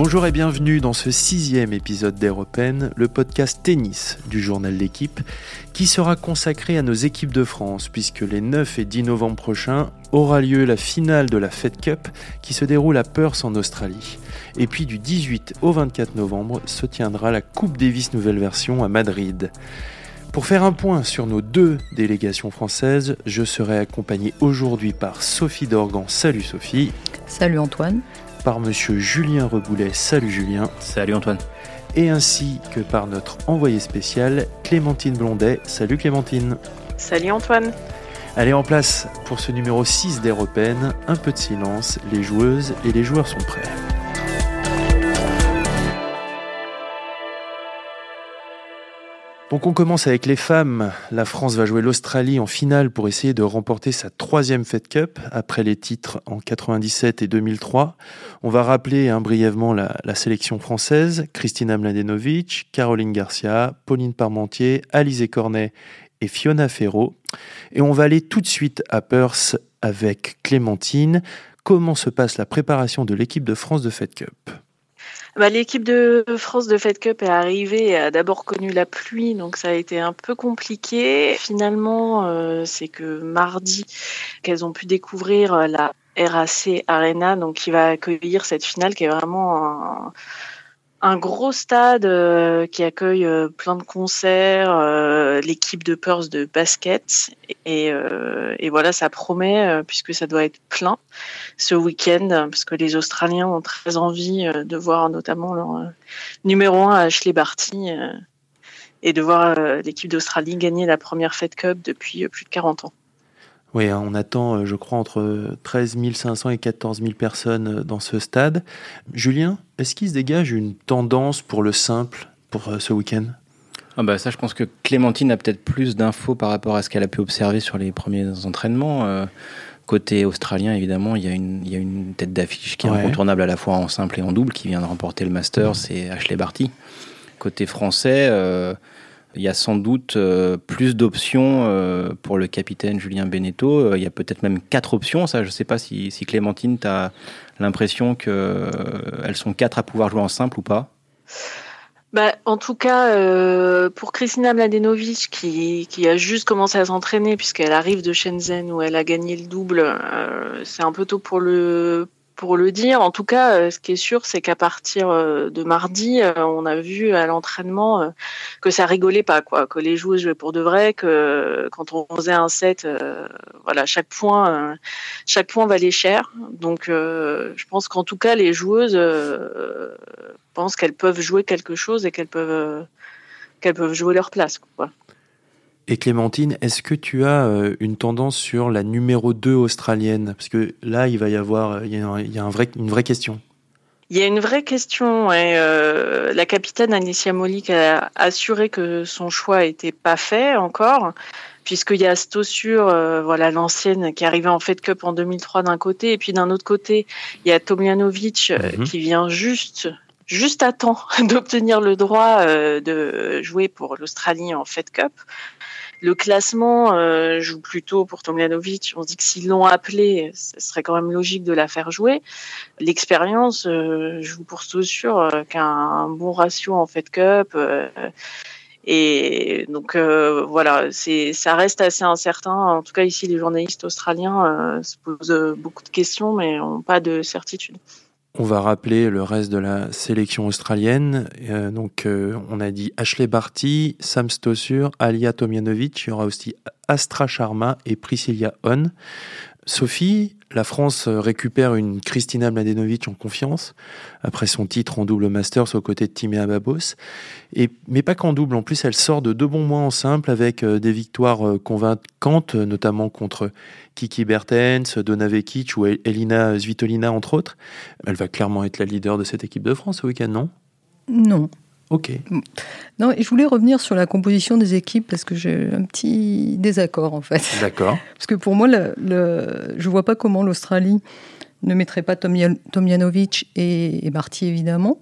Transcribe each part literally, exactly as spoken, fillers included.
Bonjour et bienvenue dans ce sixième épisode d'Europen, le podcast tennis du journal L'Équipe, qui sera consacré à nos équipes de France, puisque les neuf et dix novembre prochains aura lieu la finale de la Fed Cup qui se déroule à Perth en Australie. Et puis du dix-huit au vingt-quatre novembre se tiendra la Coupe Davis nouvelle version à Madrid. Pour faire un point sur nos deux délégations françaises, je serai accompagné aujourd'hui par Sophie Dorgan. Salut Sophie. Salut Antoine. Par monsieur Julien Reboulet. Salut Julien. Salut Antoine. Et ainsi que par notre envoyée spéciale Clémentine Blondet. Salut Clémentine. Salut Antoine. Allez, en place pour ce numéro six d'Europen. Un peu de silence, les joueuses et les joueurs sont prêts. Donc on commence avec les femmes. La France va jouer l'Australie en finale pour essayer de remporter sa troisième Fed Cup après les titres en quatre-vingt-dix-sept et deux mille trois. On va rappeler hein, brièvement la, la sélection française. Kristina Mladenovic, Caroline Garcia, Pauline Parmentier, Alizé Cornet et Fiona Ferro. Et on va aller tout de suite à Perth avec Clémentine. Comment se passe la préparation de l'équipe de France de Fed Cup ? Bah, l'équipe de France de Fed Cup est arrivée et a d'abord connu la pluie, donc ça a été un peu compliqué. Finalement, euh, c'est que mardi qu'elles ont pu découvrir la R A C Arena, donc qui va accueillir cette finale qui est vraiment un, un gros stade euh, qui accueille euh, plein de concerts, euh, l'équipe de Perth de basket. Et, euh, et voilà, ça promet euh, puisque ça doit être plein ce week-end, parce que les Australiens ont très envie euh, de voir notamment leur euh, numéro un Ashleigh Barty euh, et de voir euh, l'équipe d'Australie gagner la première Fed Cup depuis euh, plus de quarante ans. Oui, on attend, je crois, entre treize mille cinq cents et quatorze mille personnes dans ce stade. Julien, est-ce qu'il se dégage une tendance pour le simple pour ce week-end ? Ah bah ça, je pense que Clémentine a peut-être plus d'infos par rapport à ce qu'elle a pu observer sur les premiers entraînements. Euh, côté australien, évidemment, il y a une, il y a une tête d'affiche qui est ouais. incontournable à la fois en simple et en double, qui vient de remporter le Masters, mmh. c'est Ashleigh Barty. Côté français... Euh, Il y a sans doute euh, plus d'options euh, pour le capitaine Julien Benneteau. Euh, il y a peut-être même quatre options. Ça, je ne sais pas si, si Clémentine, tu as l'impression qu'elles euh, sont quatre à pouvoir jouer en simple ou pas. Bah, en tout cas, euh, pour Kristina Mladenovic, qui, qui a juste commencé à s'entraîner, puisqu'elle arrive de Shenzhen où elle a gagné le double, euh, c'est un peu tôt pour le... Pour le dire, en tout cas, ce qui est sûr, c'est qu'à partir de mardi, on a vu à l'entraînement que ça rigolait pas, quoi, que les joueuses jouaient pour de vrai, que quand on faisait un set, euh, voilà, chaque point, euh, chaque point valait cher. Donc, euh, je pense qu'en tout cas, les joueuses euh, pensent qu'elles peuvent jouer quelque chose et qu'elles peuvent, euh, qu'elles peuvent jouer leur place, quoi. Et Clémentine, est-ce que tu as une tendance sur la numéro deux australienne ? Parce que là, il va y avoir il y a, il y a un vrai, une vraie question. Il y a une vraie question. Et, euh, la capitaine Alicia Molik a assuré que son choix n'était pas fait encore, puisqu'il y a Stosur, euh, voilà, l'ancienne, qui est arrivée en Fed Cup en deux mille trois d'un côté, et puis d'un autre côté, il y a Tomljanović mmh. qui vient juste... juste à temps d'obtenir le droit de jouer pour l'Australie en Fed Cup. Le classement joue plutôt pour Tomljanović. On se dit que s'ils l'ont appelé, ce serait quand même logique de la faire jouer. L'expérience joue pour Stosur qu'un un bon ratio en Fed Cup. Et donc euh, voilà, c'est, ça reste assez incertain. En tout cas, ici, les journalistes australiens euh, se posent beaucoup de questions, mais n'ont pas de certitude. On va rappeler le reste de la sélection australienne. Euh, donc, euh, on a dit Ashleigh Barty, Sam Stosur, Ajla Tomljanović. Il y aura aussi Astra Sharma et Priscilla Hone. Sophie, la France récupère une Kristina Mladenovic en confiance après son titre en double Masters aux côtés de Timéa Babos. Et, mais pas qu'en double. En plus, elle sort de deux bons mois en simple avec des victoires convaincantes, notamment contre Kiki Bertens, Donna Vekic ou Elina Svitolina, entre autres. Elle va clairement être la leader de cette équipe de France ce week-end, non ? Non. Ok. Non, et je voulais revenir sur la composition des équipes parce que j'ai un petit désaccord en fait. D'accord. Parce que pour moi, le, le, je ne vois pas comment l'Australie ne mettrait pas Tomljanović et, et Barty évidemment.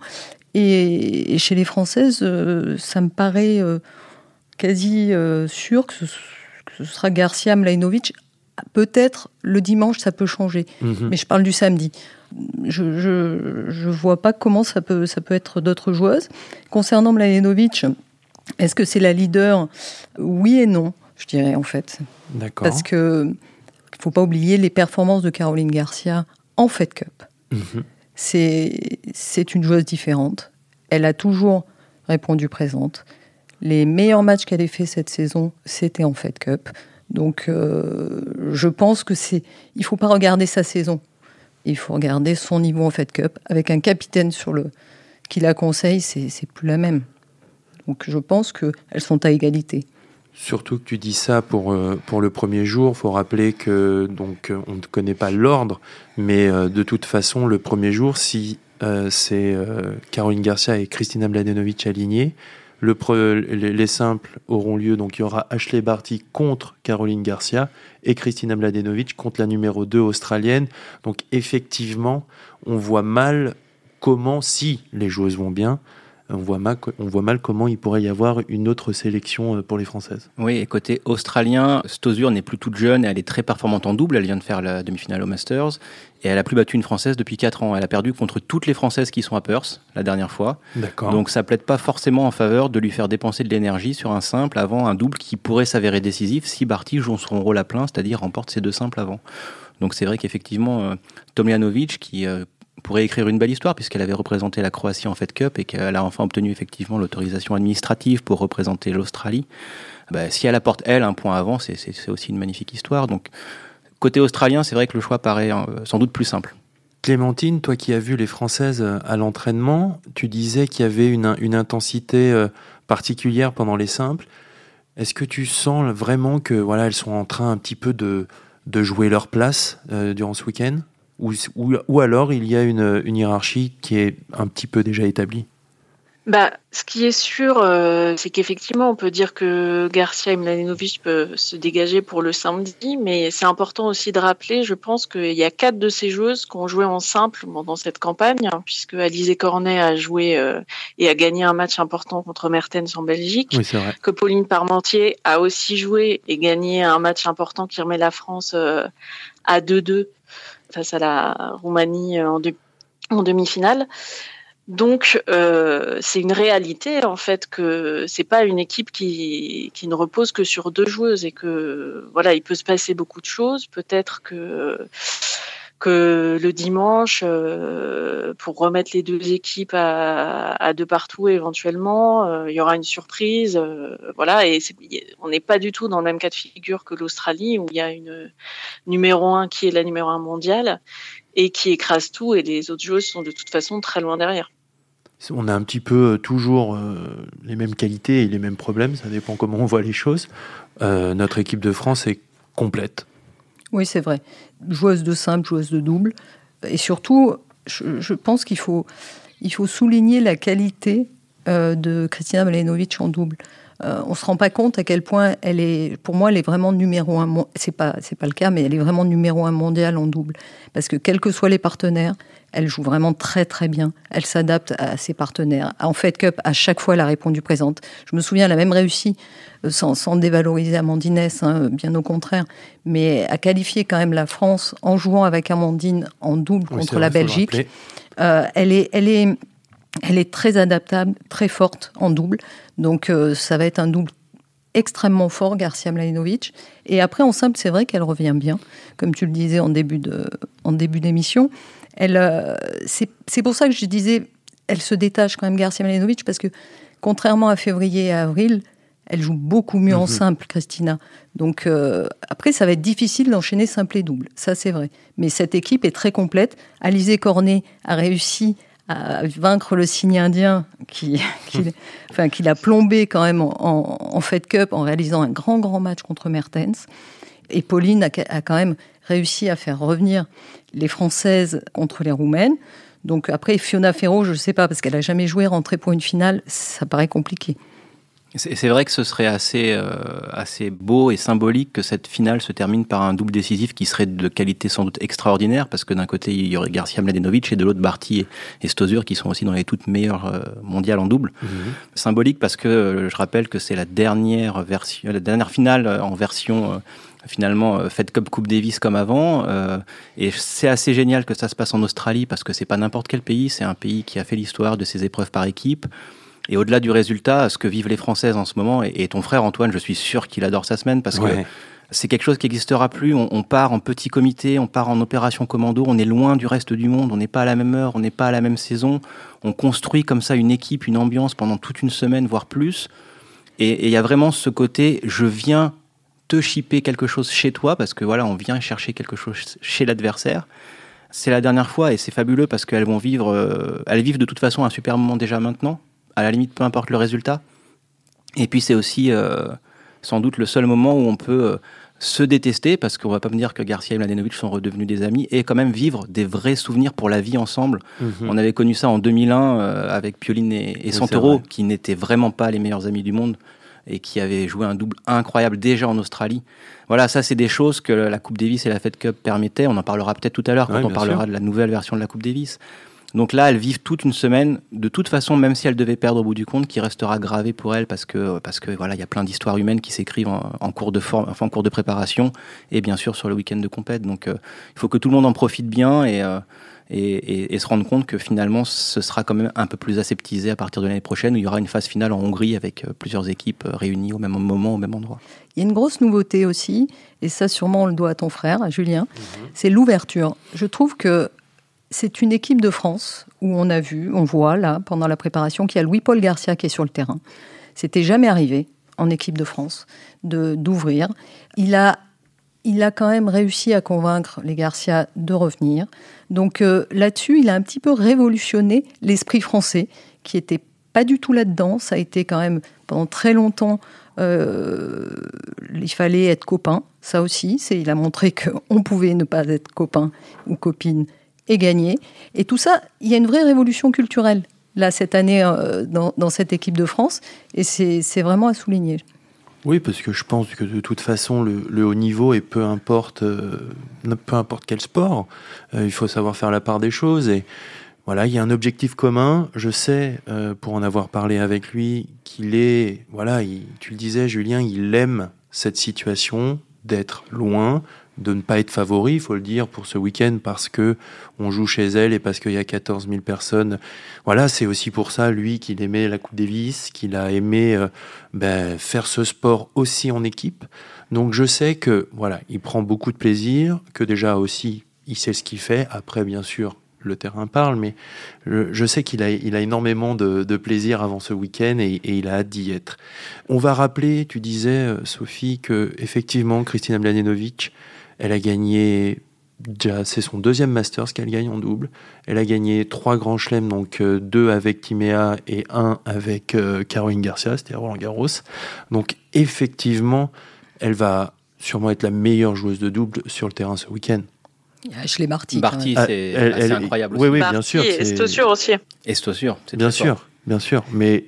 Et, et chez les Françaises, euh, ça me paraît euh, quasi euh, sûr que ce, que ce sera Garcia Mladenovic. Peut-être le dimanche, ça peut changer, mm-hmm. mais je parle du samedi. Je, je, je vois pas comment ça peut, ça peut être d'autres joueuses. Concernant Mladenovic, est-ce que c'est la leader ? Oui et non, je dirais en fait. D'accord. Parce que faut pas oublier les performances de Caroline Garcia en Fed Cup. Mmh. C'est, c'est une joueuse différente. Elle a toujours répondu présente. Les meilleurs matchs qu'elle ait fait cette saison, c'était en Fed Cup. Donc, euh, je pense que c'est. Il faut pas regarder sa saison. Il faut regarder son niveau en Fed Cup avec un capitaine sur le qui la conseille. C'est, c'est plus la même. Donc, je pense que elles sont à égalité. Surtout que tu dis ça pour, euh, pour le premier jour. Il faut rappeler que donc on ne connaît pas l'ordre, mais euh, de toute façon, le premier jour, si euh, c'est euh, Caroline Garcia et Kristina Mladenovic alignées, le pre- les simples auront lieu. Donc il y aura Ashleigh Barty contre Caroline Garcia et Kristina Mladenovic contre la numéro deux australienne. Donc effectivement, on voit mal comment, si les joueuses vont bien, On voit, mal, on voit mal comment il pourrait y avoir une autre sélection pour les Françaises. Oui, et côté australien, Stosur n'est plus toute jeune et elle est très performante en double. Elle vient de faire la demi-finale au Masters et elle n'a plus battu une Française depuis quatre ans. Elle a perdu contre toutes les Françaises qui sont à Perth la dernière fois. D'accord. Donc ça ne plaide pas forcément en faveur de lui faire dépenser de l'énergie sur un simple avant un double qui pourrait s'avérer décisif si Barty joue son rôle à plein, c'est-à-dire remporte ses deux simples avant. Donc c'est vrai qu'effectivement, Tomljanović qui... pourrait écrire une belle histoire puisqu'elle avait représenté la Croatie en Fed Cup et qu'elle a enfin obtenu effectivement l'autorisation administrative pour représenter l'Australie. Bah, si elle apporte, elle, un point avant, c'est, c'est, c'est aussi une magnifique histoire. Donc, côté australien, c'est vrai que le choix paraît euh, sans doute plus simple. Clémentine, toi qui as vu les Françaises à l'entraînement, tu disais qu'il y avait une, une intensité euh, particulière pendant les simples. Est-ce que tu sens vraiment que voilà, elles sont en train un petit peu de, de jouer leur place euh, durant ce week-end ? Ou, ou, ou alors il y a une, une hiérarchie qui est un petit peu déjà établie ? Bah, ce qui est sûr, euh, c'est qu'effectivement, on peut dire que Garcia et Mladenovic peuvent se dégager pour le samedi, mais c'est important aussi de rappeler, je pense, qu'il y a quatre de ces joueuses qui ont joué en simple dans cette campagne, hein, puisque Alizé Cornet a joué euh, et a gagné un match important contre Mertens en Belgique, oui, c'est vrai. Que Pauline Parmentier a aussi joué et gagné un match important qui remet la France euh, à deux deux face à la Roumanie en, de, en demi-finale. Donc, euh, c'est une réalité, en fait, que c'est pas une équipe qui, qui ne repose que sur deux joueuses et que, voilà, il peut se passer beaucoup de choses. Peut-être que, que le dimanche, euh, pour remettre les deux équipes à, à deux partout éventuellement, euh, il y aura une surprise. Euh, voilà, et c'est, on n'est pas du tout dans le même cas de figure que l'Australie où il y a une numéro un qui est la numéro un mondiale et qui écrase tout et les autres joueuses sont de toute façon très loin derrière. On a un petit peu toujours les mêmes qualités et les mêmes problèmes, ça dépend comment on voit les choses. Euh, notre équipe de France est complète. Oui, c'est vrai. Joueuse de simple, joueuse de double. Et surtout, je, je pense qu'il faut, il faut souligner la qualité euh, de Kristina Mladenovic en double. Euh, on ne se rend pas compte à quel point elle est... Pour moi, elle est vraiment numéro un... C'est pas, c'est pas le cas, mais elle est vraiment numéro un mondiale en double. Parce que, quels que soient les partenaires, elle joue vraiment très, très bien. Elle s'adapte à ses partenaires. En Fed Cup, à chaque fois, elle a répondu présente. Je me souviens, elle a même réussi, sans, sans dévaloriser Amandine Hesse, hein, bien au contraire, mais à qualifier quand même la France en jouant avec Amandine en double oui, contre vrai, la Belgique. Euh, elle est... Elle est Elle est très adaptable, très forte en double. Donc, euh, ça va être un double extrêmement fort, Garcia Mladenovic. Et après, en simple, c'est vrai qu'elle revient bien. Comme tu le disais en début, de, en début d'émission, elle, euh, c'est, c'est pour ça que je disais, elle se détache quand même, Garcia Mladenovic, parce que contrairement à février et à avril, elle joue beaucoup mieux mmh. en simple, Kristina. Donc, euh, après, ça va être difficile d'enchaîner simple et double. Ça, c'est vrai. Mais cette équipe est très complète. Alizé Cornet a réussi à vaincre le signe indien qui, qui, enfin, qui l'a plombé quand même en, en, en Fed Cup en réalisant un grand, grand match contre Mertens. Et Pauline a, a quand même réussi à faire revenir les Françaises contre les Roumaines. Donc après, Fiona Ferro, je ne sais pas, parce qu'elle n'a jamais joué, rentrer pour une finale, ça paraît compliqué. C'est vrai que ce serait assez, euh, assez beau et symbolique que cette finale se termine par un double décisif qui serait de qualité sans doute extraordinaire, parce que d'un côté, il y aurait Garcia Mladenovic et de l'autre, Barty et, et Stosur, qui sont aussi dans les toutes meilleures euh, mondiales en double. Mmh. Symbolique parce que euh, je rappelle que c'est la dernière, version, la dernière finale en version... Euh, finalement Fed Cup, Coupe Davis comme avant. Euh, et c'est assez génial que ça se passe en Australie parce que c'est pas n'importe quel pays, c'est un pays qui a fait l'histoire de ses épreuves par équipe. Et au-delà du résultat, ce que vivent les Françaises en ce moment, et, et ton frère Antoine, je suis sûr qu'il adore sa semaine parce ouais. que c'est quelque chose qui n'existera plus. On, on part en petit comité, on part en opération commando, on est loin du reste du monde, on n'est pas à la même heure, on n'est pas à la même saison. On construit comme ça une équipe, une ambiance pendant toute une semaine, voire plus. Et il y a vraiment ce côté, je viens te shipper quelque chose chez toi, parce que voilà, on vient chercher quelque chose chez l'adversaire. C'est la dernière fois et c'est fabuleux parce qu'elles vont vivre, euh, elles vivent de toute façon un super moment déjà maintenant, à la limite peu importe le résultat. Et puis c'est aussi euh, sans doute le seul moment où on peut euh, se détester, parce qu'on ne va pas me dire que Garcia et Mladenovic sont redevenus des amis, et quand même vivre des vrais souvenirs pour la vie ensemble. Mmh. On avait connu ça en deux mille un euh, avec Pioline et, et Santoro, qui n'étaient vraiment pas les meilleurs amis du monde, et qui avaient joué un double incroyable déjà en Australie. Voilà, ça c'est des choses que la Coupe Davis et la Fed Cup permettaient, on en parlera peut-être tout à l'heure quand ouais, on parlera sûr. de la nouvelle version de la Coupe Davis. Donc là, elles vivent toute une semaine, de toute façon, même si elles devaient perdre au bout du compte, qui restera gravé pour elles parce que, parce que voilà, il y a plein d'histoires humaines qui s'écrivent en, en, cours de forme, enfin, en cours de préparation et bien sûr sur le week-end de compète. Donc il euh, faut que tout le monde en profite bien et, euh, et, et, et se rendre compte que finalement, ce sera quand même un peu plus aseptisé à partir de l'année prochaine où il y aura une phase finale en Hongrie avec euh, plusieurs équipes réunies au même moment, au même endroit. Il y a une grosse nouveauté aussi, et ça sûrement on le doit à ton frère, à Julien, mmh. c'est l'ouverture. Je trouve que c'est une équipe de France où on a vu, on voit là, pendant la préparation, qu'il y a Louis-Paul Garcia qui est sur le terrain. C'était jamais arrivé en équipe de France de, d'ouvrir. Il a, il a quand même réussi à convaincre les Garcia de revenir. Donc euh, là-dessus, il a un petit peu révolutionné l'esprit français qui n'était pas du tout là-dedans. Ça a été quand même pendant très longtemps... Euh, il fallait être copain, ça aussi. C'est, il a montré qu'on pouvait ne pas être copain ou copine et gagner. Et tout ça, il y a une vraie révolution culturelle, là, cette année, euh, dans, dans cette équipe de France. Et c'est, c'est vraiment à souligner. Oui, parce que je pense que de toute façon, le, le haut niveau, et peu importe, euh, peu importe quel sport, euh, il faut savoir faire la part des choses. Et voilà, il y a un objectif commun. Je sais, euh, pour en avoir parlé avec lui, qu'il est... Voilà, il, tu le disais, Julien, il aime cette situation d'être loin, de ne pas être favori, il faut le dire, pour ce week-end, parce que on joue chez elle et parce qu'il y a quatorze mille personnes. Voilà, c'est aussi pour ça, lui, qu'il aimait la Coupe Davis, qu'il a aimé euh, ben, faire ce sport aussi en équipe. Donc je sais que voilà, il prend beaucoup de plaisir, que déjà aussi, il sait ce qu'il fait. Après, bien sûr, le terrain parle, mais je, je sais qu'il a, il a énormément de, de plaisir avant ce week-end et, et il a hâte d'y être. On va rappeler, tu disais, Sophie, que effectivement, Kristina Mladenovic, elle a gagné, déjà, c'est son deuxième Masters qu'elle gagne en double. Elle a gagné trois grands chelems, donc euh, deux avec Timéa et un avec euh, Caroline Garcia, c'était Roland Garros. Donc effectivement, elle va sûrement être la meilleure joueuse de double sur le terrain ce week-end. Ashleigh Barty. Barty, c'est elle, assez elle, incroyable. Oui, aussi. Oui, Barty, bien sûr. Et Stosur aussi. Et Stosur, c'est bien sûr, fort. Bien sûr, mais...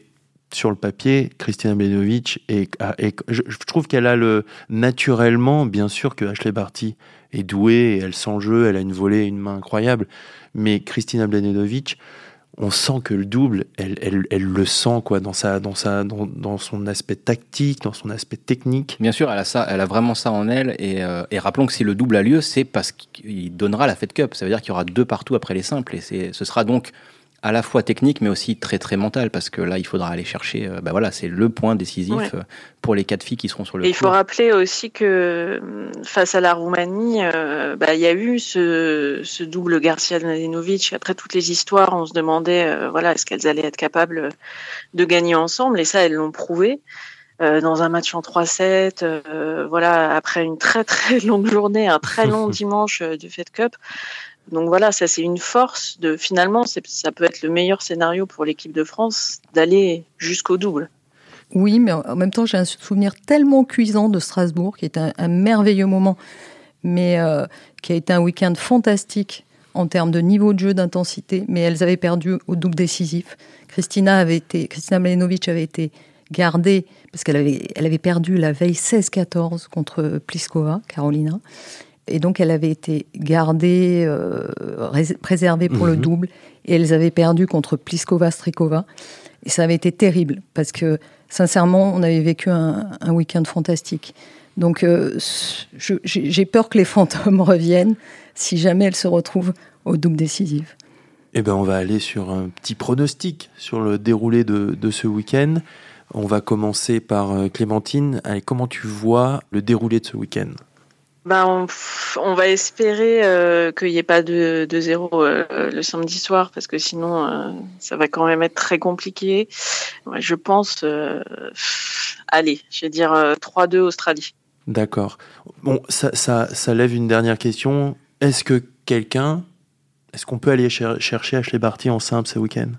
Sur le papier, Kristina Mladenovic, et, et je, je trouve qu'elle a le naturellement, bien sûr que Ashleigh Barty est douée, et elle sent le jeu, elle a une volée, une main incroyable, mais Kristina Mladenovic, on sent que le double, elle, elle, elle le sent quoi, dans sa, dans sa, dans, dans son aspect tactique, dans son aspect technique. Bien sûr, elle a ça, elle a vraiment ça en elle, et, euh, et rappelons que si le double a lieu, c'est parce qu'il donnera la Fed Cup, ça veut dire qu'il y aura deux partout après les simples, et c'est, ce sera donc à la fois technique, mais aussi très, très mental, parce que là, il faudra aller chercher... Euh, bah voilà, c'est le point décisif ouais. euh, pour les quatre filles qui seront sur le cours. Et il faut rappeler aussi que, face à la Roumanie, euh, bah, y a eu ce, ce double Garcia-Mladenovic. Après toutes les histoires, on se demandait, euh, voilà, est-ce qu'elles allaient être capables de gagner ensemble ? Et ça, elles l'ont prouvé. Euh, dans un match en trois sept, euh, voilà, après une très, très longue journée, un très long dimanche euh, du Fed Cup. Donc voilà, ça c'est une force de finalement, c'est, ça peut être le meilleur scénario pour l'équipe de France d'aller jusqu'au double. Oui, mais en même temps, j'ai un souvenir tellement cuisant de Strasbourg, qui est un, un merveilleux moment, mais euh, qui a été un week-end fantastique en termes de niveau de jeu, d'intensité. Mais elles avaient perdu au double décisif. Kristina avait été, Kristina Mladenovic avait été gardée parce qu'elle avait, elle avait perdu la veille seize quatorze contre Pliskova, Carolina. Et donc, elle avait été gardée, euh, rés- préservée pour mmh. le double. Et elles avaient perdu contre Pliskova, Strikova. Et ça avait été terrible, parce que, sincèrement, on avait vécu un, un week-end fantastique. Donc euh, je, j'ai peur que les fantômes reviennent si jamais elle se retrouve au double décisif. Eh bien, on va aller sur un petit pronostic sur le déroulé de, de ce week-end. On va commencer par Clémentine. Allez, comment tu vois le déroulé de ce week-end ? Ben, on, on va espérer euh, qu'il n'y ait pas de, de zéro euh, le samedi soir, parce que sinon, euh, ça va quand même être très compliqué. Ouais, je pense, euh, allez, je vais dire euh, trois deux Australie. D'accord. Bon, ça, ça, ça lève une dernière question. Est-ce que quelqu'un... Est-ce qu'on peut aller cher- chercher Ashleigh Barty en simple ce week-end ?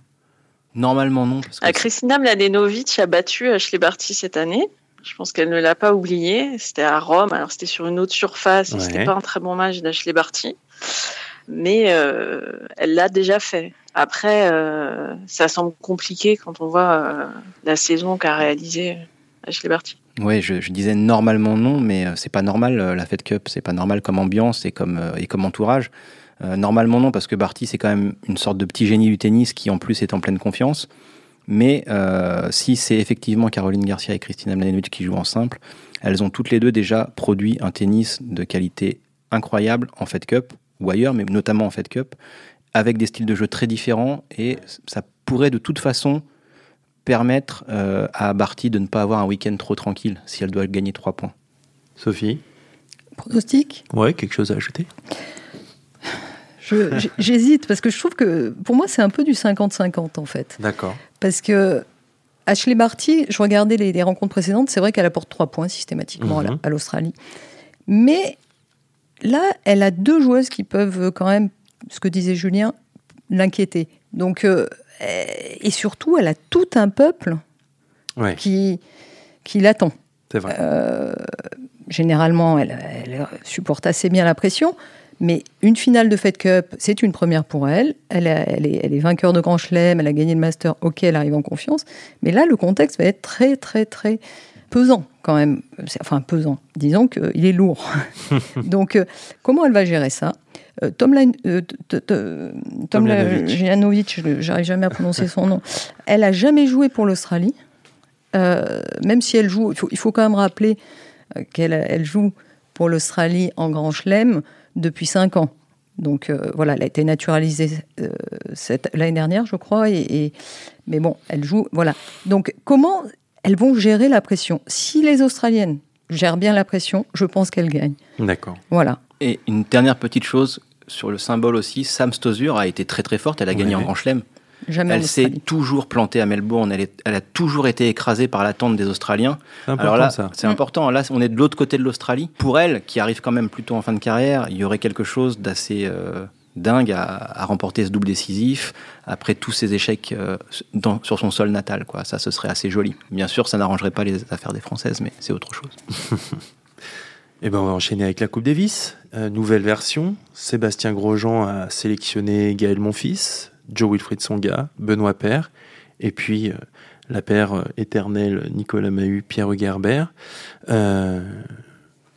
Normalement non. Parce que ah, Kristina Mladenovic a battu Ashleigh Barty cette année. Je pense qu'elle ne l'a pas oublié. C'était à Rome, alors c'était sur une autre surface. Ouais. C'était pas un très bon match d'Ashleigh Barty. Mais euh, elle l'a déjà fait. Après, euh, ça semble compliqué quand on voit euh, la saison qu'a réalisée Ashleigh Barty. Oui, je, je disais normalement non, mais c'est pas normal la Fed Cup. C'est pas normal comme ambiance et comme, et comme entourage. Euh, normalement non, parce que Barty c'est quand même une sorte de petit génie du tennis qui en plus est en pleine confiance, mais euh, si c'est effectivement Caroline Garcia et Kristina Mladenovic qui jouent en simple, elles ont toutes les deux déjà produit un tennis de qualité incroyable en Fed Cup ou ailleurs, mais notamment en Fed Cup, avec des styles de jeu très différents, et ça pourrait de toute façon permettre euh, à Barty de ne pas avoir un week-end trop tranquille si elle doit gagner trois points. Sophie ? Pronostic ? Ouais, quelque chose à ajouter ? Je, j'hésite parce que je trouve que pour moi c'est un peu du cinquante-cinquante en fait. D'accord. Parce que Ashleigh Barty, je regardais les, les rencontres précédentes, c'est vrai qu'elle apporte trois points systématiquement mm-hmm. à, à l'Australie. Mais là, elle a deux joueuses qui peuvent quand même, ce que disait Julien, l'inquiéter. Donc, euh, et surtout, elle a tout un peuple ouais. qui, qui l'attend. C'est vrai. Euh, généralement, elle, elle supporte assez bien la pression. Mais une finale de Fed Cup, c'est une première pour elle. Elle, a, elle, est, elle est vainqueur de Grand Chelem, elle a gagné le Masters, ok, elle arrive en confiance. Mais là, le contexte va être très, très, très pesant quand même. Enfin, pesant. Disons qu'il est lourd. Donc, euh, comment elle va gérer ça ? euh, Tomljanović, euh, j'arrive jamais à prononcer son nom. Elle n'a jamais joué pour l'Australie. Euh, même si elle joue, il faut, il faut quand même rappeler qu'elle elle joue pour l'Australie en Grand Chelem depuis cinq ans. Donc euh, voilà, elle a été naturalisée euh, cette, l'année dernière, je crois. Et, et, mais bon, elle joue. Voilà. Donc comment elles vont gérer la pression ? Si les Australiennes gèrent bien la pression, je pense qu'elles gagnent. D'accord. Voilà. Et une dernière petite chose sur le symbole aussi. Sam Stosur a été très très forte. Elle a gagné oui, en oui. Grand Chelem. Jamais elle s'est toujours plantée à Melbourne. Elle, est, elle a toujours été écrasée par l'attente des Australiens. C'est important. Alors là, ça. C'est mmh. important. Là, on est de l'autre côté de l'Australie. Pour elle, qui arrive quand même plutôt en fin de carrière, il y aurait quelque chose d'assez euh, dingue à, à remporter ce double décisif après tous ces échecs euh, dans, sur son sol natal, quoi. Ça, ce serait assez joli. Bien sûr, ça n'arrangerait pas les affaires des Françaises, mais c'est autre chose. Eh ben, on va enchaîner avec la Coupe Davis. Euh, nouvelle version. Sébastien Grosjean a sélectionné Gaël Monfils, Jo-Wilfried Tsonga, Benoît Paire, et puis euh, la paire euh, éternelle Nicolas Mahut, Pierre-Hugues Herbert. Euh,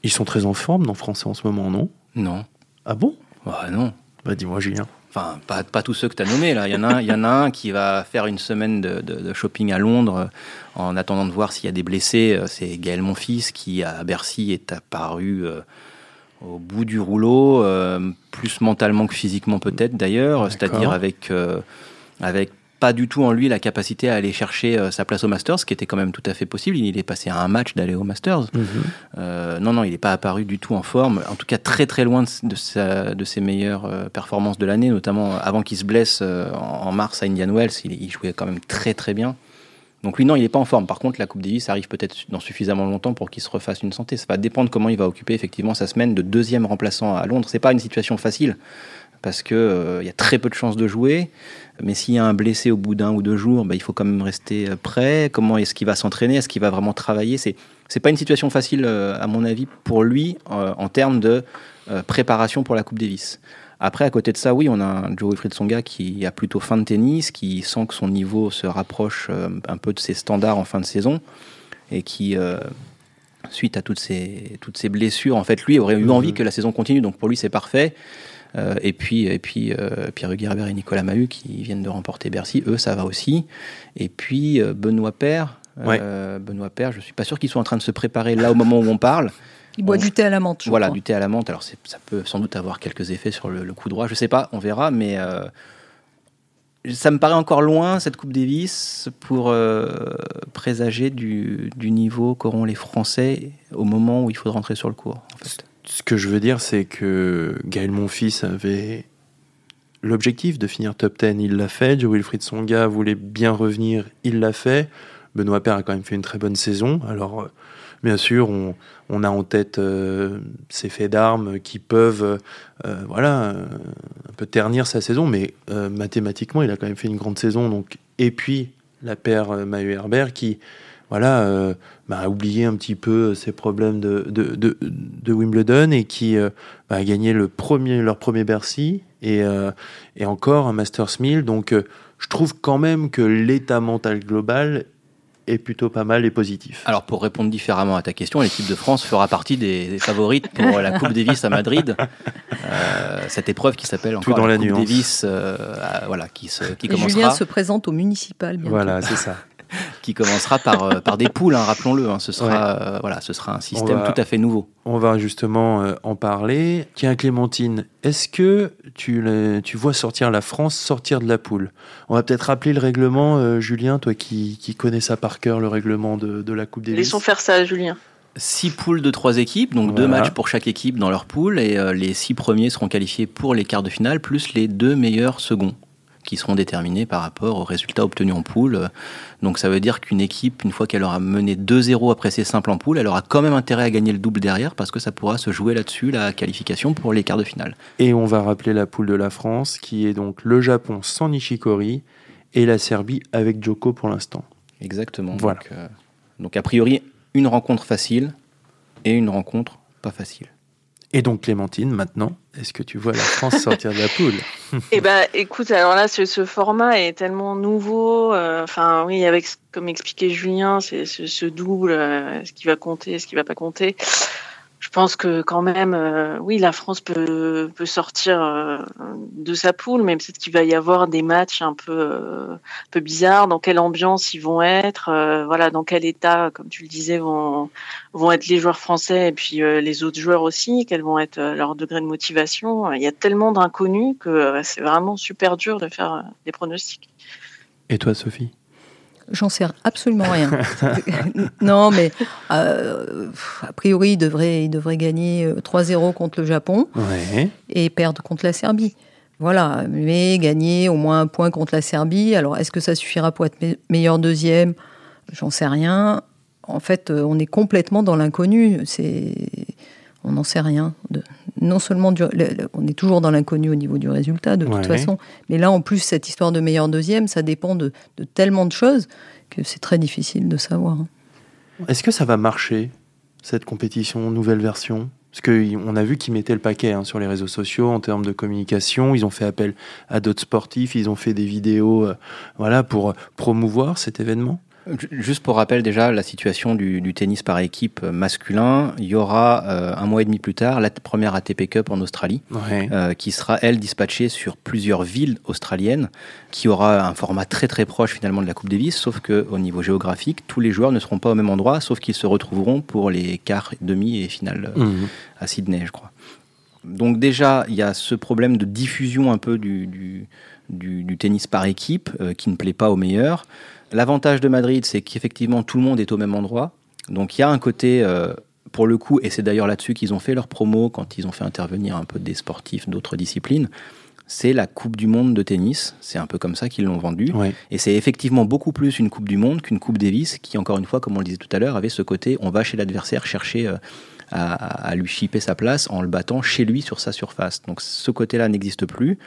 ils sont très en forme dans Français en ce moment, non ? Non. Ah bon ? Bah non. Bah dis-moi Julien. Enfin, pas, pas tous ceux que tu as nommés, là. Il y en a un, il y en a un qui va faire une semaine de, de, de shopping à Londres euh, en attendant de voir s'il y a des blessés. Euh, c'est Gaël Monfils qui, à Bercy, est apparu... Euh, au bout du rouleau, euh, plus mentalement que physiquement peut-être d'ailleurs, D'accord. c'est-à-dire avec, euh, avec pas du tout en lui la capacité à aller chercher euh, sa place au Masters, ce qui était quand même tout à fait possible. Il est passé à un match d'aller au Masters. Mm-hmm. Euh, non, non, il n'est pas apparu du tout en forme, en tout cas très très loin de, de, sa, de ses meilleures euh, performances de l'année, notamment avant qu'il se blesse euh, en, en mars à Indian Wells, il, il jouait quand même très très bien. Donc lui, non, il n'est pas en forme. Par contre, la Coupe Davis arrive peut-être dans suffisamment longtemps pour qu'il se refasse une santé. Ça va dépendre comment il va occuper effectivement sa semaine de deuxième remplaçant à Londres. Ce n'est pas une situation facile parce qu'il euh, y a très peu de chances de jouer. Mais s'il y a un blessé au bout d'un ou deux jours, bah, il faut quand même rester prêt. Comment est-ce qu'il va s'entraîner ? Est-ce qu'il va vraiment travailler ? C'est c'est pas une situation facile, euh, à mon avis, pour lui euh, en termes de euh, préparation pour la Coupe Davis. Après, à côté de ça, oui, on a un Jo-Wilfried Tsonga qui a plutôt fin de tennis, qui sent que son niveau se rapproche un peu de ses standards en fin de saison, et qui, euh, suite à toutes ces, toutes ces blessures, en fait, lui aurait eu envie que la saison continue, donc pour lui c'est parfait. Euh, et puis, et puis euh, Pierre-Hugues Herbert et Nicolas Mahut qui viennent de remporter Bercy, eux ça va aussi. Et puis euh, Benoît Paire, ouais. euh, Benoît Paire. Je ne suis pas sûr qu'ils soient en train de se préparer là au moment où on parle. Il boit on... du thé à la menthe. Voilà, crois. du thé à la menthe. Alors c'est, ça peut sans doute avoir quelques effets sur le, le coup droit. Je ne sais pas, on verra. Mais euh, ça me paraît encore loin, cette Coupe Davis, pour euh, présager du, du niveau qu'auront les Français au moment où il faudra rentrer sur le court. En fait. Ce que je veux dire, c'est que Gaël Monfils avait l'objectif de finir top dix, il l'a fait. Jo-Wilfried Tsonga voulait bien revenir, il l'a fait. Benoît Paire a quand même fait une très bonne saison. Alors, bien sûr, on, on a en tête euh, ces faits d'armes qui peuvent euh, voilà, un peu ternir sa saison, mais euh, mathématiquement, il a quand même fait une grande saison. Donc. Et puis, la paire euh, Mahut Herbert qui... Voilà, euh, bah, a oublié un petit peu ces problèmes de, de, de, de Wimbledon et qui euh, a gagné le premier, leur premier Bercy et, euh, et encore un Masters mille. Donc, euh, je trouve quand même que l'état mental global est plutôt pas mal et positif. Alors, pour répondre différemment à ta question, l'équipe de France fera partie des, des favorites pour la Coupe Davis à Madrid. Euh, cette épreuve qui s'appelle encore Tout dans la, la Coupe nuance. Davis, euh, euh, voilà, qui, se, qui commencera. Julien se présente au municipal bientôt. Voilà, c'est ça. Qui commencera par, euh, par des poules, hein, rappelons-le. Hein, ce, sera, ouais. euh, voilà, ce sera un système va, tout à fait nouveau. On va justement euh, en parler. Tiens, Clémentine, est-ce que tu, tu vois sortir la France, sortir de la poule ? On va peut-être rappeler le règlement, euh, Julien, toi qui, qui connais ça par cœur, le règlement de, de la Coupe Davis. Laissons faire ça, Julien. Six poules de trois équipes, donc voilà. Deux matchs pour chaque équipe dans leur poule. Et euh, les six premiers seront qualifiés pour les quarts de finale, plus les deux meilleurs seconds, qui seront déterminés par rapport aux résultats obtenus en poule. Donc ça veut dire qu'une équipe, une fois qu'elle aura mené deux zéro après ses simples en poule, elle aura quand même intérêt à gagner le double derrière, parce que ça pourra se jouer là-dessus, la qualification pour les quarts de finale. Et on va rappeler la poule de la France, qui est donc le Japon sans Nishikori, et la Serbie avec Djoko pour l'instant. Exactement. Voilà. Donc, euh, donc a priori, une rencontre facile, et une rencontre pas facile. Et donc Clémentine, maintenant, est-ce que tu vois la France sortir de la poule ? Eh ben, écoute, alors là, ce, ce format est tellement nouveau. Euh, enfin, oui, avec comme expliquait Julien, c'est ce, ce double, euh, ce qui va compter, ce qui va pas compter. Je pense que quand même, euh, oui, la France peut peut sortir euh, de sa poule, mais peut-être qu'il va y avoir des matchs un peu euh, un peu bizarres. Dans quelle ambiance ils vont être, euh, voilà, dans quel état, comme tu le disais, vont vont être les joueurs français et puis euh, les autres joueurs aussi, quels vont être euh, leurs degrés de motivation. Il y a tellement d'inconnus que euh, c'est vraiment super dur de faire euh, des pronostics. Et toi, Sophie ? J'en sais absolument rien. Non, mais euh, a priori, il devrait, il devrait gagner trois zéro contre le Japon, ouais, et perdre contre la Serbie. Voilà, mais gagner au moins un point contre la Serbie. Alors, est-ce que ça suffira pour être me- meilleur deuxième ? J'en sais rien. En fait, on est complètement dans l'inconnu. C'est... On n'en sait rien. De... Non seulement, du... on est toujours dans l'inconnu au niveau du résultat, de toute ouais. façon. Mais là, en plus, cette histoire de meilleur deuxième, ça dépend de, de tellement de choses que c'est très difficile de savoir. Est-ce que ça va marcher, cette compétition, nouvelle version ? Parce qu'on a vu qu'ils mettaient le paquet hein, sur les réseaux sociaux en termes de communication. Ils ont fait appel à d'autres sportifs, ils ont fait des vidéos euh, voilà, pour promouvoir cet événement. Juste pour rappel déjà, la situation du, du tennis par équipe masculin, il y aura euh, un mois et demi plus tard la t- première A T P Cup en Australie, ouais. euh, qui sera elle dispatchée sur plusieurs villes australiennes, qui aura un format très très proche finalement de la Coupe Davis, sauf qu'au niveau géographique, tous les joueurs ne seront pas au même endroit, sauf qu'ils se retrouveront pour les quarts, demi et finale euh, mmh. à Sydney, je crois. Donc déjà, il y a ce problème de diffusion un peu du, du, du, du tennis par équipe euh, qui ne plaît pas aux meilleurs. L'avantage de Madrid, c'est qu'effectivement, tout le monde est au même endroit. Donc, il y a un côté, euh, pour le coup, et c'est d'ailleurs là-dessus qu'ils ont fait leur promo quand ils ont fait intervenir un peu des sportifs d'autres disciplines, c'est la Coupe du Monde de tennis. C'est un peu comme ça qu'ils l'ont vendue. Ouais. Et c'est effectivement beaucoup plus une Coupe du Monde qu'une Coupe Davis qui, encore une fois, comme on le disait tout à l'heure, avait ce côté, on va chez l'adversaire chercher euh, à, à lui chipper sa place en le battant chez lui sur sa surface. Donc, ce côté-là n'existe plus.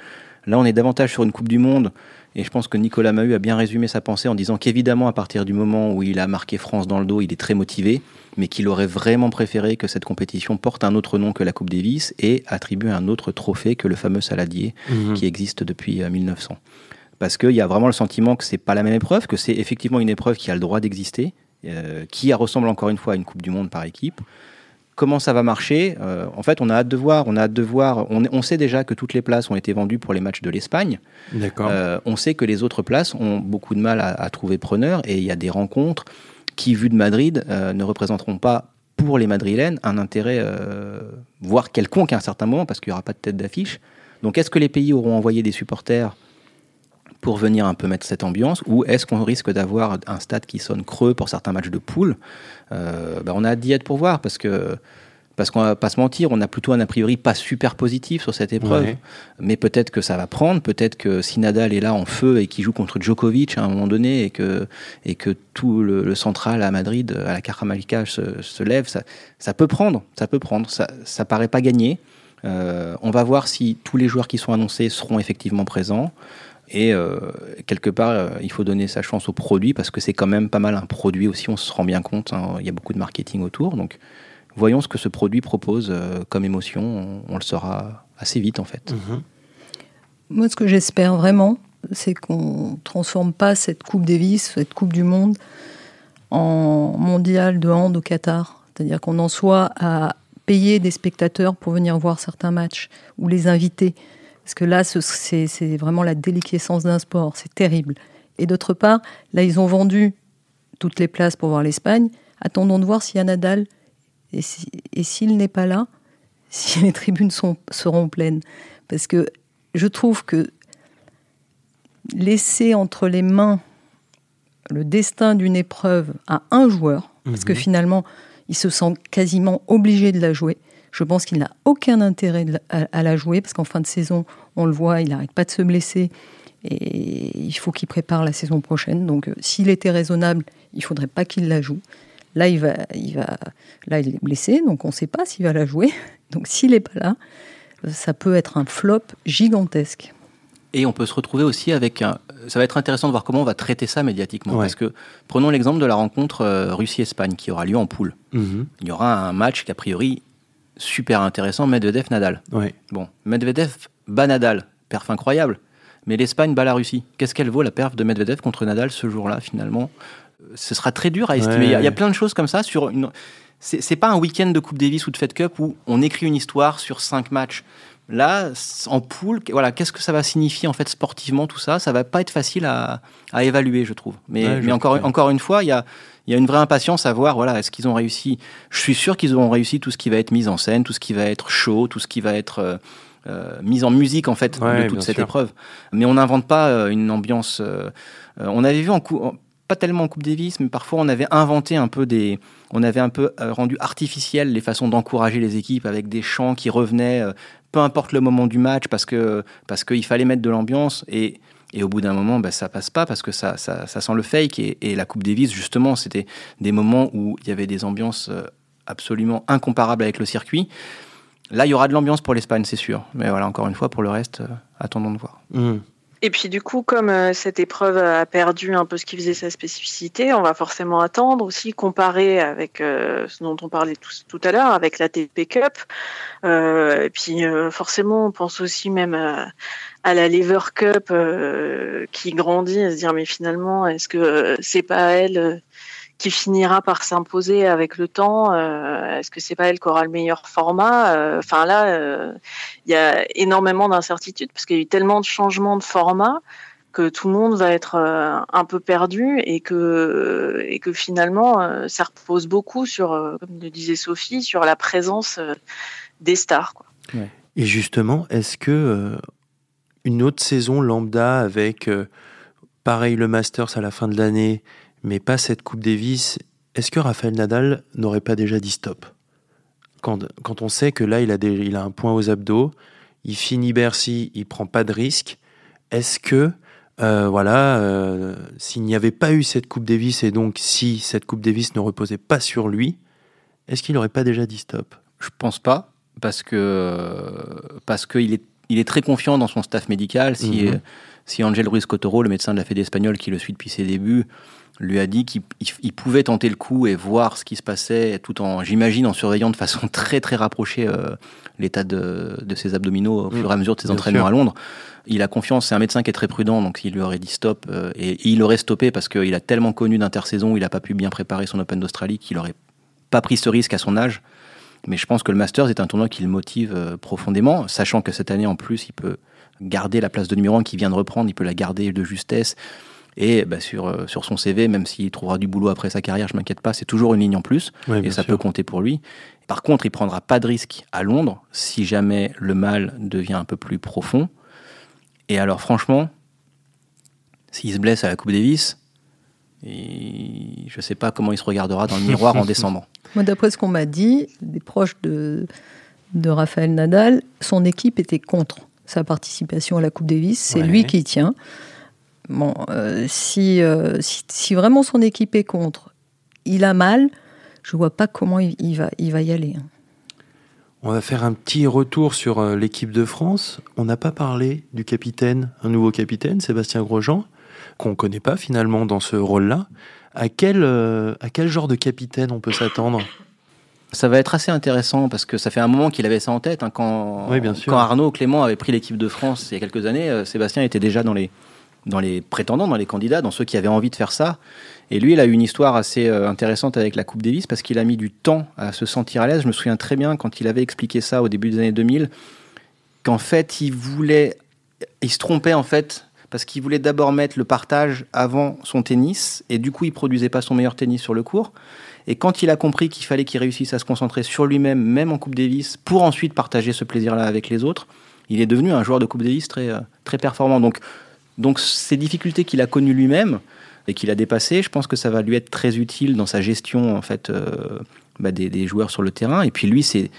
Là, on est davantage sur une Coupe du Monde. Et je pense que Nicolas Mahut a bien résumé sa pensée en disant qu'évidemment, à partir du moment où il a marqué France dans le dos, il est très motivé, mais qu'il aurait vraiment préféré que cette compétition porte un autre nom que la Coupe Davis et attribue un autre trophée que le fameux saladier mmh. qui existe depuis mille neuf cents. Parce qu'il y a vraiment le sentiment que c'est pas la même épreuve, que c'est effectivement une épreuve qui a le droit d'exister, euh, qui ressemble encore une fois à une Coupe du Monde par équipe. Comment ça va marcher ? euh, En fait, on a hâte de voir. On a hâte de voir. On, on sait déjà que toutes les places ont été vendues pour les matchs de l'Espagne. D'accord. Euh, on sait que les autres places ont beaucoup de mal à, à trouver preneur. Et il y a des rencontres qui, vu de Madrid, euh, ne représenteront pas pour les Madrilènes un intérêt, euh, voire quelconque à un certain moment, parce qu'il n'y aura pas de tête d'affiche. Donc est-ce que les pays auront envoyé des supporters pour venir un peu mettre cette ambiance, ou est-ce qu'on risque d'avoir un stade qui sonne creux pour certains matchs de poule? euh, bah On a hâte d'y être pour voir, parce que parce qu'on va pas se mentir, on a plutôt un a priori pas super positif sur cette épreuve, ouais. mais peut-être que ça va prendre, peut-être que si Nadal est là en feu et qu'il joue contre Djokovic à un moment donné et que, et que tout le, le central à Madrid, à la Cajamarca se, se lève, ça, ça peut prendre, ça peut prendre, ça, ça paraît pas gagné. Euh, on va voir si tous les joueurs qui sont annoncés seront effectivement présents. Et euh, quelque part, euh, il faut donner sa chance au produit, parce que c'est quand même pas mal un produit aussi, on se rend bien compte, hein, il y a beaucoup de marketing autour, donc voyons ce que ce produit propose euh, comme émotion, on, on le saura assez vite en fait. Mm-hmm. Moi ce que j'espère vraiment, c'est qu'on ne transforme pas cette Coupe Davis, cette Coupe du Monde, en mondial de hand au Qatar, c'est-à-dire qu'on en soit à payer des spectateurs pour venir voir certains matchs, ou les inviter. Parce que là, c'est, c'est vraiment la déliquescence d'un sport. C'est terrible. Et d'autre part, là, ils ont vendu toutes les places pour voir l'Espagne. Attendons de voir s'il y a Nadal. Et, si, et s'il n'est pas là, si les tribunes sont, seront pleines. Parce que je trouve que laisser entre les mains le destin d'une épreuve à un joueur, mmh. parce que finalement, il se sent quasiment obligé de la jouer, je pense qu'il n'a aucun intérêt à la jouer, parce qu'en fin de saison, on le voit, il n'arrête pas de se blesser, et il faut qu'il prépare la saison prochaine. Donc, s'il était raisonnable, il ne faudrait pas qu'il la joue. Là, il, va, il va, là, il est blessé, donc on ne sait pas s'il va la jouer. Donc, s'il n'est pas là, ça peut être un flop gigantesque. Et on peut se retrouver aussi avec un... Ça va être intéressant de voir comment on va traiter ça médiatiquement. Ouais. Parce que, prenons l'exemple de la rencontre Russie-Espagne, qui aura lieu en poule. Mmh. Il y aura un match qu'a priori... super intéressant, Medvedev, Nadal. Oui. Bon, Medvedev bat Nadal, perf incroyable, mais l'Espagne bat la Russie. Qu'est-ce qu'elle vaut la perf de Medvedev contre Nadal ce jour-là, finalement? Ce sera très dur à estimer. Ouais, il, y a, ouais. il y a plein de choses comme ça. Sur une... c'est, c'est pas un week-end de Coupe Davis ou de Fed Cup où on écrit une histoire sur cinq matchs. Là, en poule, voilà, qu'est-ce que ça va signifier en fait sportivement tout ça? Ça va pas être facile à, à évaluer, je trouve. Mais, ouais, mais encore, encore une fois, il y a, il y a une vraie impatience à voir. Voilà, est-ce qu'ils ont réussi? Je suis sûr qu'ils auront réussi tout ce qui va être mis en scène, tout ce qui va être show, tout ce qui va être euh, mis en musique en fait, ouais, de toute cette sûr. épreuve. Mais on n'invente pas euh, une ambiance. Euh, euh, on avait vu en coup. En, pas tellement en Coupe Davis, mais parfois on avait inventé un peu des... On avait un peu rendu artificielles les façons d'encourager les équipes avec des chants qui revenaient, euh, peu importe le moment du match, parce que parce qu'il fallait mettre de l'ambiance. Et, et au bout d'un moment, bah, ça passe pas, parce que ça, ça, ça sent le fake. Et, et la Coupe Davis, justement, c'était des moments où il y avait des ambiances absolument incomparables avec le circuit. Là, il y aura de l'ambiance pour l'Espagne, c'est sûr. Mais voilà, encore une fois, pour le reste, euh, attendons de voir. Mmh. Et puis du coup, comme euh, cette épreuve a perdu un peu ce qui faisait sa spécificité, on va forcément attendre aussi, comparer avec euh, ce dont on parlait tout, tout à l'heure, avec la A T P Cup. Euh, et puis euh, forcément, on pense aussi même à, à la Lever Cup euh, qui grandit, à se dire mais finalement, est-ce que euh, c'est pas elle euh, qui finira par s'imposer avec le temps, euh, est-ce que c'est pas elle qui aura le meilleur format? Enfin euh, là, il euh, y a énormément d'incertitudes, parce qu'il y a eu tellement de changements de format que tout le monde va être euh, un peu perdu, et que, et que finalement, euh, ça repose beaucoup sur, euh, comme le disait Sophie, sur la présence euh, des stars, quoi. Ouais. Et justement, est-ce que euh, une autre saison lambda avec, euh, pareil, le Masters à la fin de l'année, mais pas cette Coupe Davis, est-ce que Rafael Nadal n'aurait pas déjà dit stop? Quand, quand on sait que là, il a, des, il a un point aux abdos, il finit Bercy, il ne prend pas de risque, est-ce que, euh, voilà, euh, s'il n'y avait pas eu cette Coupe Davis, et donc si cette Coupe Davis ne reposait pas sur lui, est-ce qu'il n'aurait pas déjà dit stop? Je ne pense pas, parce que parce qu'il est, il est très confiant dans son staff médical. Si, mmh. si Angel Ruiz Cotoro, le médecin de la Fédé espagnole qui le suit depuis ses débuts, lui a dit qu'il il pouvait tenter le coup et voir ce qui se passait, tout en, j'imagine, en surveillant de façon très très rapprochée euh, l'état de, de ses abdominaux au fur et à mesure de ses Bien entraînements sûr. à Londres. Il a confiance, c'est un médecin qui est très prudent, donc il lui aurait dit stop, euh, et, et il aurait stoppé, parce qu'il a tellement connu d'intersaison où il n'a pas pu bien préparer son Open d'Australie qu'il n'aurait pas pris ce risque à son âge. Mais je pense que le Masters est un tournoi qui le motive euh, profondément, sachant que cette année en plus il peut garder la place de numéro un qu'il vient de reprendre, il peut la garder de justesse. Et bah, sur, euh, sur son C V, même s'il trouvera du boulot après sa carrière, je m'inquiète pas, c'est toujours une ligne en plus, oui, et ça sûr. peut compter pour lui. Par contre, il prendra pas de risque à Londres si jamais le mal devient un peu plus profond. Et alors franchement, s'il se blesse à la Coupe Davis, et je ne sais pas comment il se regardera dans le miroir en décembre. Moi, d'après ce qu'on m'a dit, des proches de, de Rafael Nadal, son équipe était contre sa participation à la Coupe Davis. C'est ouais. lui qui tient. Bon, euh, si, euh, si, si vraiment son équipe est contre, il a mal, je ne vois pas comment il, il, va, il va y aller. On va faire un petit retour sur euh, l'équipe de France. On n'a pas parlé du capitaine, un nouveau capitaine, Sébastien Grosjean, qu'on ne connaît pas finalement dans ce rôle-là. À quel, euh, à quel genre de capitaine on peut s'attendre ? Ça va être assez intéressant parce que ça fait un moment qu'il avait ça en tête. Hein, quand, oui, bien sûr. Quand Arnaud Clément avait pris l'équipe de France il y a quelques années, euh, Sébastien était déjà dans les, dans les prétendants, dans les candidats, dans ceux qui avaient envie de faire ça. Et lui, il a eu une histoire assez euh, intéressante avec la Coupe Davis parce qu'il a mis du temps à se sentir à l'aise. Je me souviens très bien quand il avait expliqué ça au début des années deux mille, qu'en fait, il voulait... Il se trompait en fait... parce qu'il voulait d'abord mettre le partage avant son tennis, et du coup, il ne produisait pas son meilleur tennis sur le court. Et quand il a compris qu'il fallait qu'il réussisse à se concentrer sur lui-même, même en Coupe Davis, pour ensuite partager ce plaisir-là avec les autres, il est devenu un joueur de Coupe Davis très, très performant. Donc, donc, ces difficultés qu'il a connues lui-même et qu'il a dépassées, je pense que ça va lui être très utile dans sa gestion en fait, euh, bah, des, des joueurs sur le terrain. Et puis lui, c'est...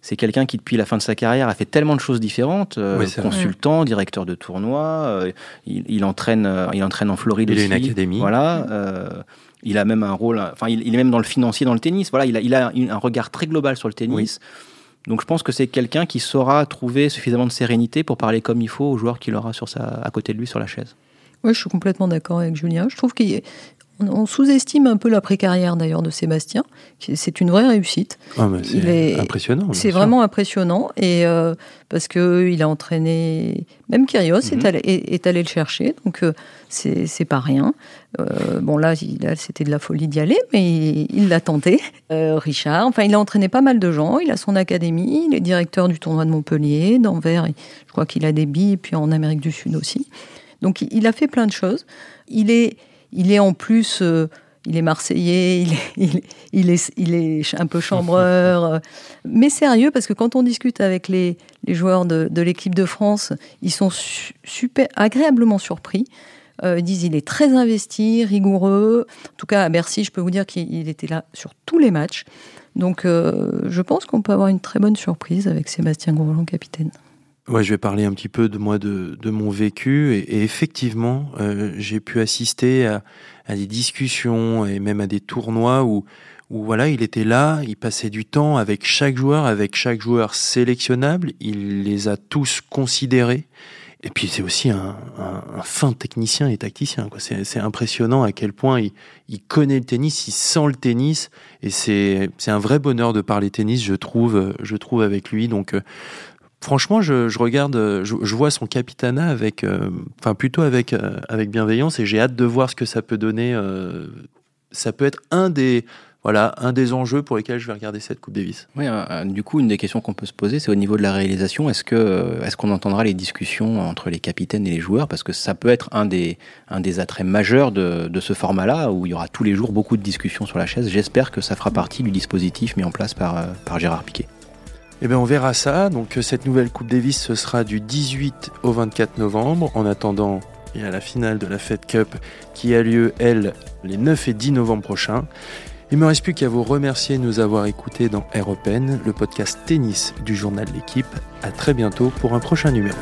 C'est quelqu'un qui, depuis la fin de sa carrière, a fait tellement de choses différentes. Euh, oui, consultant, vrai. directeur de tournoi, euh, il, il, entraîne, euh, il entraîne en Floride il aussi. Il a une académie. Voilà, euh, il a même un rôle... Enfin, il, il est même dans le financier, dans le tennis. Voilà, il a, il a un, un regard très global sur le tennis. Oui. Donc, je pense que c'est quelqu'un qui saura trouver suffisamment de sérénité pour parler comme il faut aux joueurs qu'il aura sur sa, à côté de lui sur la chaise. Oui, je suis complètement d'accord avec Julien. Je trouve qu'il... On sous-estime un peu l'après-carrière d'ailleurs de Sébastien. C'est une vraie réussite. Ah ben c'est il est... impressionnant. C'est vraiment impressionnant et euh, parce que il a entraîné. Même Kyrgios mm-hmm. est, allé, est, est allé le chercher, donc euh, c'est, c'est pas rien. Euh, bon là, il, là, c'était de la folie d'y aller, mais il, il l'a tenté. Euh, Richard, enfin, il a entraîné pas mal de gens. Il a son académie. Il est directeur du tournoi de Montpellier, d'Anvers. Je crois qu'il a des billes, puis en Amérique du Sud aussi. Donc il a fait plein de choses. Il est Il est en plus, euh, il est marseillais, il est, il, est, il, est, il est un peu chambreur, euh, mais sérieux, parce que quand on discute avec les, les joueurs de, de l'équipe de France, ils sont su, super, agréablement surpris. Euh, ils disent qu'il est très investi, rigoureux. En tout cas, à Bercy, je peux vous dire qu'il était là sur tous les matchs. Donc, euh, je pense qu'on peut avoir une très bonne surprise avec Sébastien Grosjean, capitaine. Ouais, je vais parler un petit peu de moi, de, de mon vécu. Et, et effectivement, euh, j'ai pu assister à, à des discussions et même à des tournois où, où voilà, il était là, il passait du temps avec chaque joueur, avec chaque joueur sélectionnable. Il les a tous considérés. Et puis, c'est aussi un, un, un fin technicien et tacticien, quoi. C'est, c'est impressionnant à quel point il, il connaît le tennis, il sent le tennis. Et c'est, c'est un vrai bonheur de parler tennis, je trouve, je trouve avec lui. Donc, euh, Franchement, je, je regarde, je, je vois son capitanat avec, euh, enfin plutôt avec euh, avec bienveillance, et j'ai hâte de voir ce que ça peut donner. Euh, ça peut être un des, voilà, un des enjeux pour lesquels je vais regarder cette Coupe Davis. Oui, euh, du coup, une des questions qu'on peut se poser, c'est au niveau de la réalisation. Est-ce que, est-ce qu'on entendra les discussions entre les capitaines et les joueurs, parce que ça peut être un des, un des attraits majeurs de, de ce format-là, où il y aura tous les jours beaucoup de discussions sur la chaise. J'espère que ça fera partie du dispositif mis en place par par Gérard Piquet. Eh bien, on verra ça. Donc, cette nouvelle Coupe Davis, ce sera du dix-huit au vingt-quatre novembre. En attendant, il y a la finale de la Fed Cup qui a lieu, elle, les neuf et dix novembre prochains. Il ne me reste plus qu'à vous remercier de nous avoir écoutés dans Air Open, le podcast tennis du journal L'Équipe. À très bientôt pour un prochain numéro.